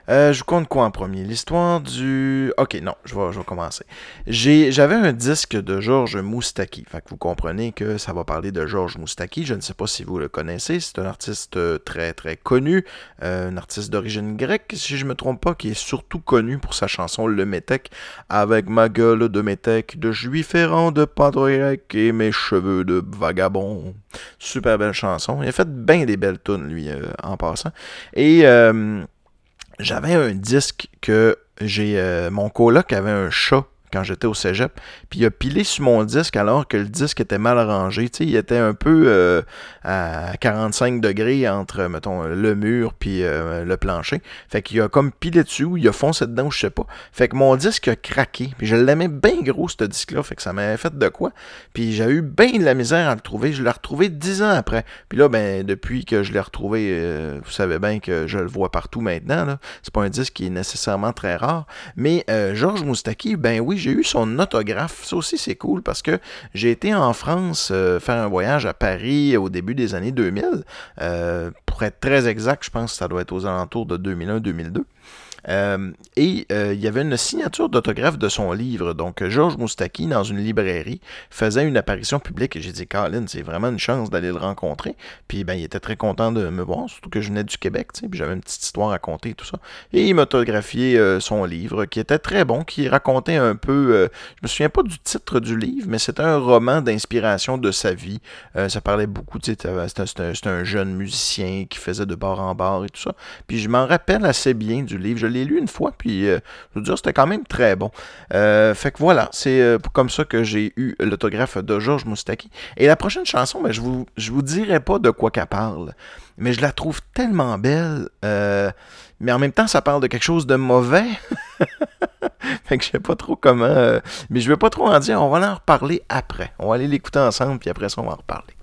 Euh, je vous compte quoi en premier? L'histoire du... Ok, non, je vais, je vais commencer. J'ai, j'avais un disque de Georges Moustaki. Fait que vous comprenez que ça va parler de Georges Moustaki. Je ne sais pas si vous le connaissez. C'est un artiste très, très connu. Euh, un artiste d'origine grecque, si je ne me trompe pas, qui est surtout connu pour sa chanson « Le Métèque » avec ma gueule de métèque, de juif errant, de patriarque et mes cheveux de vagabond. Super belle chanson. Il a fait bien des belles tunes, lui, euh, en passant. Et... Euh, j'avais un disque que j'ai... Euh, mon coloc avait un chat quand j'étais au cégep, puis il a pilé sur mon disque alors que le disque était mal rangé. Tu sais, il était un peu euh, à quarante-cinq degrés entre, mettons, le mur puis euh, le plancher. Fait qu'il a comme pilé dessus, il a foncé dedans, je sais pas. Fait que mon disque a craqué, puis je l'aimais bien gros, ce disque-là, fait que ça m'avait fait de quoi. Puis j'ai eu bien de la misère à le trouver. Je l'ai retrouvé dix ans après. Puis là, ben depuis que je l'ai retrouvé, euh, vous savez bien que je le vois partout maintenant, là. C'est pas un disque qui est nécessairement très rare. Mais euh, Georges Moustaki, ben oui, j'ai eu son autographe. Ça aussi, c'est cool parce que j'ai été en France euh, faire un voyage à Paris au début des années deux mille. Euh, pour être très exact, je pense que ça doit être aux alentours de deux mille un deux mille deux. Euh, et euh, il y avait une signature d'autographe de son livre. Donc, Georges Moustaki, dans une librairie, faisait une apparition publique. Et j'ai dit, Colin, c'est vraiment une chance d'aller le rencontrer. Puis, ben, il était très content de me voir, surtout que je venais du Québec, tu sais, puis j'avais une petite histoire à conter et tout ça. Et il m'a autographié euh, son livre, qui était très bon, qui racontait un peu, euh, je me souviens pas du titre du livre, mais c'était un roman d'inspiration de sa vie. Euh, ça parlait beaucoup, tu sais, c'était, c'était, c'était un jeune musicien qui faisait de bar en bar et tout ça. Puis, je m'en rappelle assez bien du livre. Je l'ai lu une fois, puis euh, je veux dire, c'était quand même très bon. Euh, fait que voilà, c'est euh, comme ça que j'ai eu l'autographe de Georges Moustaki. Et la prochaine chanson, ben, je vous, je vous dirai pas de quoi qu'elle parle, mais je la trouve tellement belle, euh, mais en même temps, ça parle de quelque chose de mauvais. Fait que je sais pas trop comment, euh, mais je vais pas trop en dire, on va en reparler après. On va aller l'écouter ensemble, puis après ça, on va en reparler.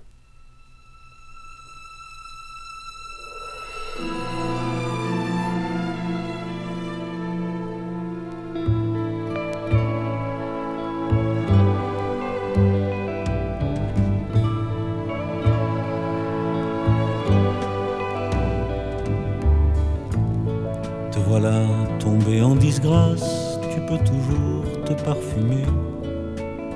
Voilà, tombé en disgrâce, tu peux toujours te parfumer.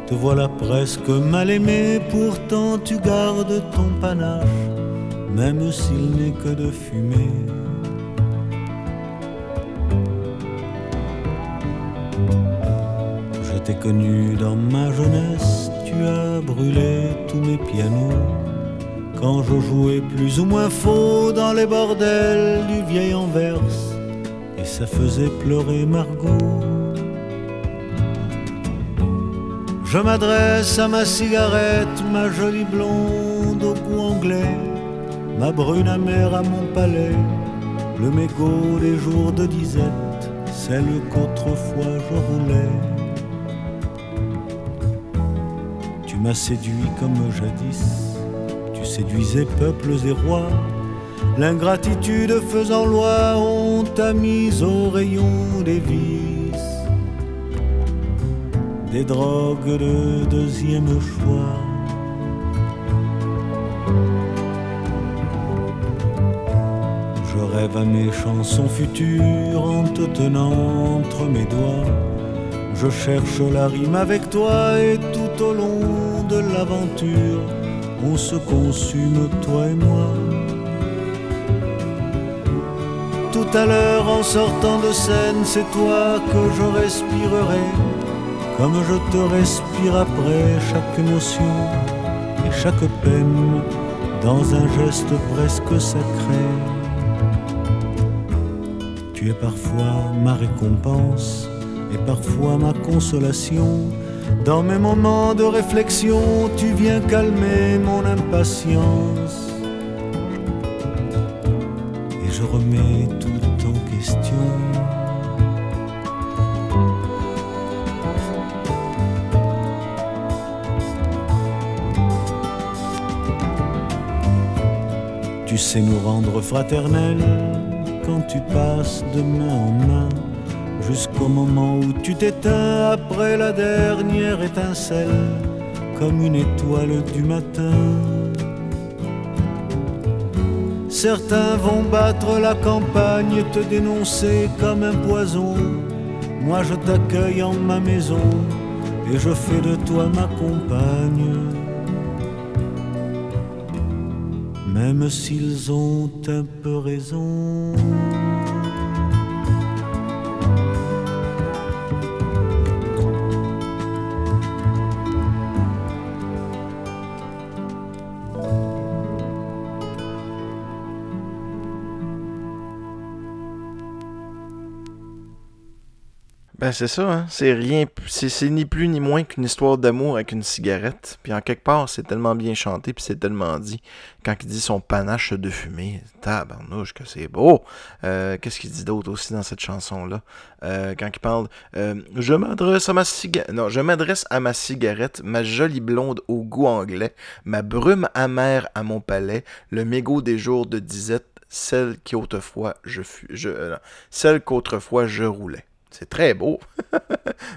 Te voilà presque mal aimé, pourtant tu gardes ton panache, même s'il n'est que de fumée. Je t'ai connu dans ma jeunesse, tu as brûlé tous mes pianos, quand je jouais plus ou moins faux dans les bordels du vieil Anvers. Et ça faisait pleurer Margot. Je m'adresse à ma cigarette, ma jolie blonde au goût anglais, ma brune amère à mon palais, le mégot des jours de disette, celle qu'autrefois je roulais. Tu m'as séduit comme jadis, tu séduisais peuples et rois, l'ingratitude faisant loi, on t'a mise au rayon des vices, des drogues de deuxième choix. Je rêve à mes chansons futures en te tenant entre mes doigts. Je cherche la rime avec toi et tout au long de l'aventure, on se consume toi et moi. Tout à l'heure en sortant de scène, c'est toi que je respirerai, comme je te respire après chaque émotion et chaque peine, dans un geste presque sacré. Tu es parfois ma récompense et parfois ma consolation, dans mes moments de réflexion, tu viens calmer mon impatience. Je remets tout en question. Tu sais nous rendre fraternels quand tu passes de main en main, jusqu'au moment où tu t'éteins après la dernière étincelle, comme une étoile du matin. Certains vont battre la campagne, te dénoncer comme un poison. Moi je t'accueille en ma maison et je fais de toi ma compagne, même s'ils ont un peu raison. Ben c'est ça, hein? c'est rien, c'est, c'est ni plus ni moins qu'une histoire d'amour avec une cigarette. Puis en quelque part, c'est tellement bien chanté, puis c'est tellement dit. Quand il dit son panache de fumée, tabarnouche que c'est beau. Euh, qu'est-ce qu'il dit d'autre aussi dans cette chanson-là? Euh, quand il parle, euh, je m'adresse à ma cigarette, non, je m'adresse à ma cigarette, ma jolie blonde au goût anglais, ma brume amère à mon palais, le mégot des jours de disette, celle qu'autrefois je, fu- je euh, non, celle qu'autrefois je roulais. C'est très beau,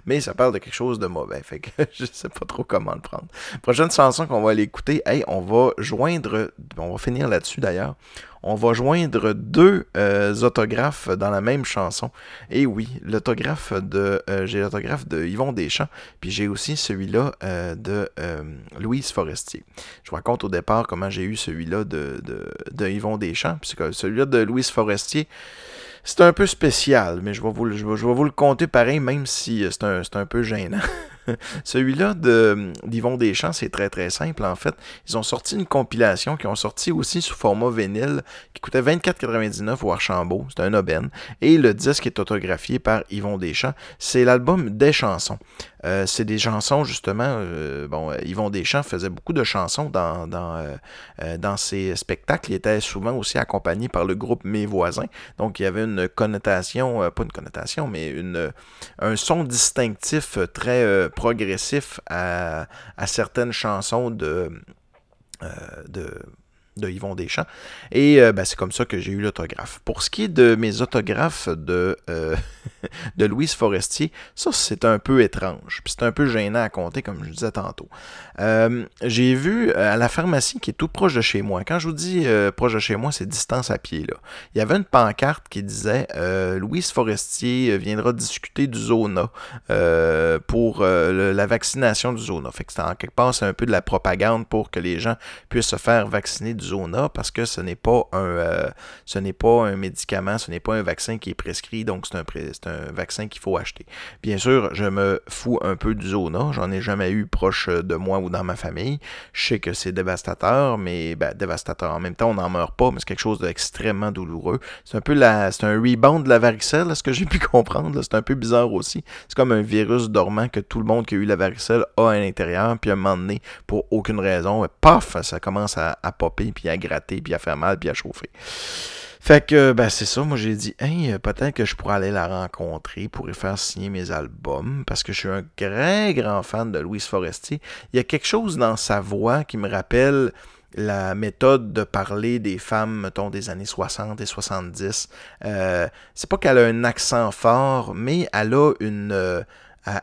mais ça parle de quelque chose de mauvais, fait que je sais pas trop comment le prendre. Prochaine chanson qu'on va aller écouter, hey, on va joindre, on va finir là-dessus d'ailleurs, on va joindre deux euh, autographes dans la même chanson. Et oui, l'autographe de, euh, j'ai l'autographe de Yvon Deschamps, puis j'ai aussi celui-là euh, de euh, Louise Forestier. Je vous raconte au départ comment j'ai eu celui-là de, de, de Yvon Deschamps, puisque celui-là de Louise Forestier, c'est un peu spécial, mais je vais vous le, je vais, je vais vous le compter pareil, même si c'est un, c'est un peu gênant. Celui-là de, d'Yvon Deschamps, c'est très très simple en fait. Ils ont sorti une compilation qu'ils ont sorti aussi sous format vinyle qui coûtait vingt-quatre quatre-vingt-dix-neuf au Archambault, c'était un aubaine. Et le disque est autographié par Yvon Deschamps. C'est l'album des chansons. Euh, c'est des chansons justement, euh, bon, Yvon Deschamps faisait beaucoup de chansons dans, dans, euh, dans ses spectacles. Il était souvent aussi accompagné par le groupe Mes Voisins. Donc il y avait une connotation, euh, pas une connotation, mais une, un son distinctif très... Euh, progressif à, à certaines chansons de, euh, de, de Yvon Deschamps. Et euh, ben, c'est comme ça que j'ai eu l'autographe. Pour ce qui est de mes autographes de, euh, de Louise Forestier, ça c'est un peu étrange. Puis c'est un peu gênant à compter, comme je disais tantôt. Euh, j'ai vu à la pharmacie qui est tout proche de chez moi. Quand je vous dis euh, proche de chez moi, c'est distance à pied, là. Il y avait une pancarte qui disait euh, « Louise Forestier viendra discuter du Zona euh, pour euh, le, la vaccination du Zona. » Fait que c'est en quelque part, c'est un peu de la propagande pour que les gens puissent se faire vacciner du Zona, parce que ce n'est pas un euh, ce n'est pas un médicament, ce n'est pas un vaccin qui est prescrit, donc c'est un, pré- c'est un vaccin qu'il faut acheter. Bien sûr, je me fous un peu du Zona, j'en ai jamais eu proche de moi ou dans ma famille. Je sais que c'est dévastateur, mais ben, dévastateur. En même temps, on n'en meurt pas, mais c'est quelque chose d'extrêmement douloureux. C'est un peu la, c'est un rebound de la varicelle, ce que j'ai pu comprendre. Là. C'est un peu bizarre aussi. C'est comme un virus dormant que tout le monde qui a eu la varicelle a à l'intérieur, puis à un moment donné, pour aucune raison, paf, ça commence à, à popper, puis à gratter, puis à faire mal, puis à chauffer. Fait que, ben, c'est ça. Moi, j'ai dit, hey, peut-être que je pourrais aller la rencontrer pour y faire signer mes albums, parce que je suis un très grand fan de Louise Forestier. Il y a quelque chose dans sa voix qui me rappelle la méthode de parler des femmes, mettons, des années soixante et soixante-dix. Euh, c'est pas qu'elle a un accent fort, mais elle a une... Euh,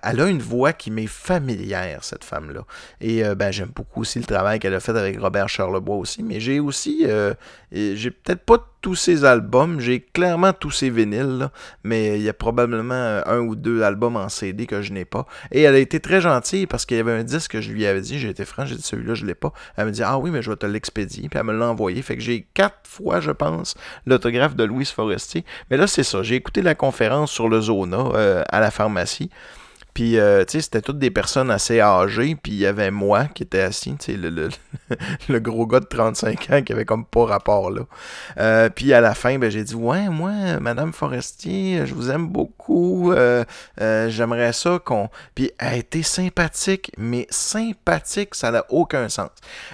Elle a une voix qui m'est familière, cette femme-là. Et euh, ben, j'aime beaucoup aussi le travail qu'elle a fait avec Robert Charlebois aussi. Mais j'ai aussi... Euh, j'ai peut-être pas tous ses albums. J'ai clairement tous ses vinyles. Là, mais il y a probablement un ou deux albums en C D que je n'ai pas. Et elle a été très gentille parce qu'il y avait un disque que je lui avais dit. J'ai été franc, j'ai dit celui-là, je ne l'ai pas. Elle me dit « Ah oui, mais je vais te l'expédier. » Puis elle me l'a envoyé. Fait que j'ai quatre fois, je pense, l'autographe de Louise Forestier. Mais là, c'est ça. J'ai écouté la conférence sur le Zona euh, à la pharmacie. Puis, euh, tu sais, c'était toutes des personnes assez âgées, puis il y avait moi qui était assis, tu sais, le, le, le gros gars de trente-cinq ans qui avait comme pas rapport, là. Euh, puis à la fin, ben j'ai dit, ouais, moi, Madame Forestier, je vous aime beaucoup, euh, euh, j'aimerais ça qu'on... Puis elle a été sympathique, mais sympathique, ça n'a aucun sens.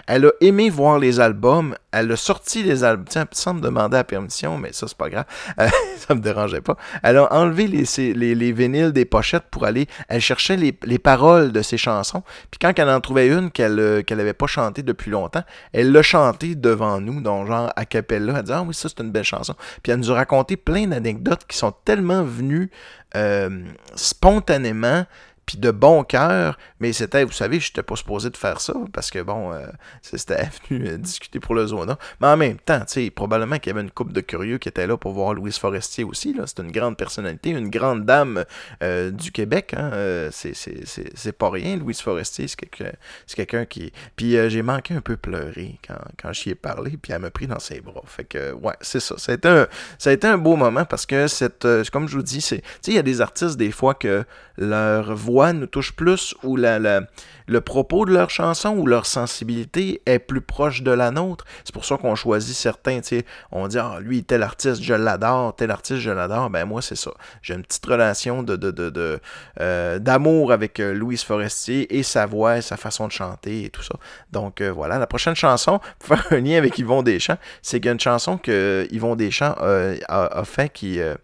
Elle a aimé voir les albums, elle a sorti les albums, tiens, sans me demander la permission, mais ça, c'est pas grave, euh, ça me dérangeait pas. Elle a enlevé les, les, les, les vinyles des pochettes pour aller... Elle cherchait les, les paroles de ses chansons. Puis quand elle en trouvait une qu'elle euh, qu'elle n'avait pas chantée depuis longtemps, elle l'a chantée devant nous, donc genre a cappella. Elle disait « Ah oui, ça c'est une belle chanson ». Puis elle nous a raconté plein d'anecdotes qui sont tellement venues euh, spontanément, puis de bon cœur, mais c'était, vous savez, je n'étais pas supposé de faire ça, parce que bon, euh, c'était venu euh, discuter pour le Zona. Mais en même temps, tu sais, probablement qu'il y avait une couple de curieux qui étaient là pour voir Louise Forestier aussi, là. C'est une grande personnalité, une grande dame euh, du Québec, hein. euh, c'est, c'est, c'est, c'est pas rien, Louise Forestier, c'est quelqu'un, c'est quelqu'un qui... Puis euh, j'ai manqué un peu pleurer quand, quand j'y ai parlé, puis elle m'a pris dans ses bras, fait que, ouais, c'est ça, ça a été un, ça a été un beau moment, parce que, cette, euh, comme je vous dis, tu sais, il y a des artistes, des fois, que leur voix nous touche plus, ou la, la, le propos de leur chanson ou leur sensibilité est plus proche de la nôtre. C'est pour ça qu'on choisit certains, tu sais, on dit « Ah, oh, lui, tel artiste, je l'adore, tel artiste, je l'adore », ben moi, c'est ça. J'ai une petite relation de, de, de, de, euh, d'amour avec euh, Louise Forestier et sa voix, et sa façon de chanter et tout ça. Donc euh, voilà, la prochaine chanson, pour faire un lien avec Yvon Deschamps, c'est qu'il y a une chanson que Yvon Deschamps euh, a, a fait qui, euh,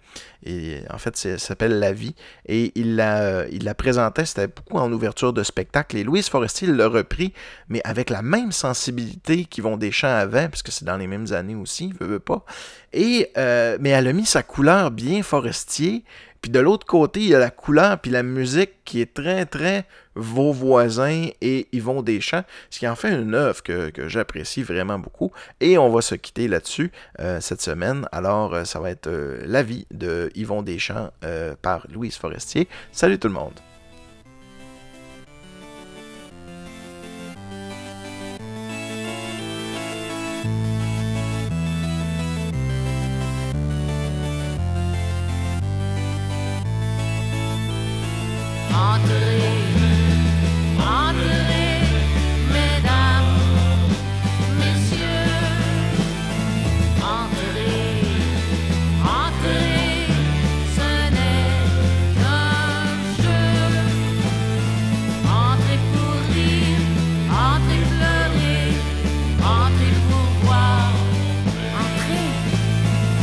et, en fait, c'est, s'appelle « La vie » et il l'a, il l'a présentée présentait, c'était beaucoup en ouverture de spectacle. Et Louise Forestier l'a repris, mais avec la même sensibilité qu'Yvon Deschamps avait, puisque c'est dans les mêmes années aussi, veut, veut pas. Et, euh, mais elle a mis sa couleur bien Forestier. Puis de l'autre côté, il y a la couleur puis la musique qui est très, très Vauvoisin et Yvon Deschamps, ce qui en fait une œuvre que, que j'apprécie vraiment beaucoup. Et on va se quitter là-dessus euh, cette semaine. Alors, euh, ça va être euh, l'avis de Yvon Deschamps euh, par Louise Forestier. Salut tout le monde! Entrez. Entrez, mesdames, messieurs, entrez, entrez, ce n'est qu'un jeu. Entrez pour rire,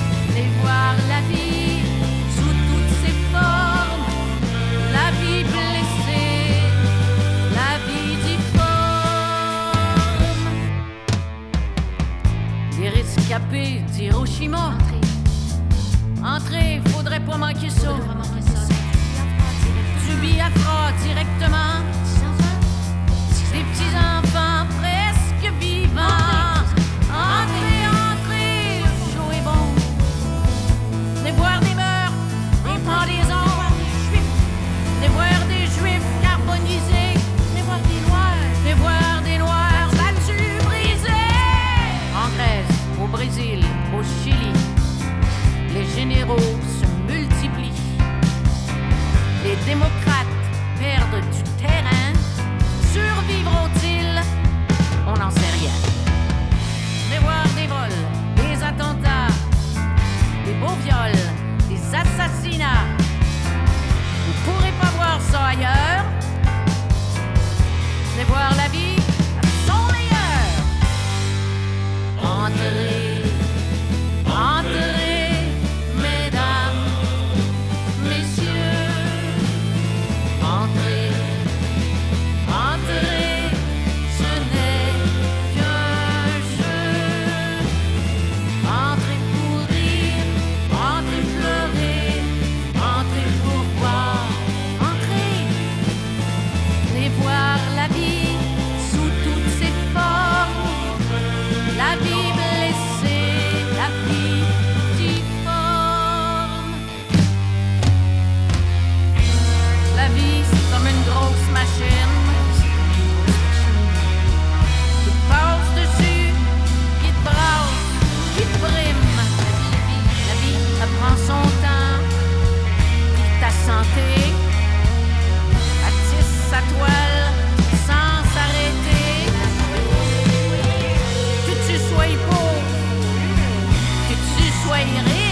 entrez pleurer, entrez pour voir, entrez et voir la vie sous toutes ses formes, la vie blessée. Rescapé d'Hiroshima. Entrez, faudrait pas manquer ça. Du Biafra directement. Des petits enfants presque vivants. Entrez, entrez, le show est bon. Venez voir des mœurs, des pendaisons. Venez voir des juifs carbonisés. Venez voir des noirs. Venez voir des noirs battus, brisés. En Grèce, au Brésil, au Chili, les généraux se multiplient. Les démocrates perdent du terrain. Survivront-ils? On n'en sait rien. Venez voir des vols, des attentats, des beaux viols, des assassinats. Vous pourrez pas voir ça ailleurs. Venez voir la vie à son meilleur. Entrez, entrez, mesdames, messieurs, entrez, entrez, ce n'est qu'un jeu. Entrez pour rire, entrez pleurer, entrez pour voir, entrez, et voir la vie sous toutes ses formes, la vie blessée, la vie difforme. La vie, c'est comme une grosse machine qui te passe dessus, qui te brasse, qui te brime. La vie, ça prend son temps pour ta santé. Elle tisse sa toile sans s'arrêter. Que tu sois beau, que tu sois riche,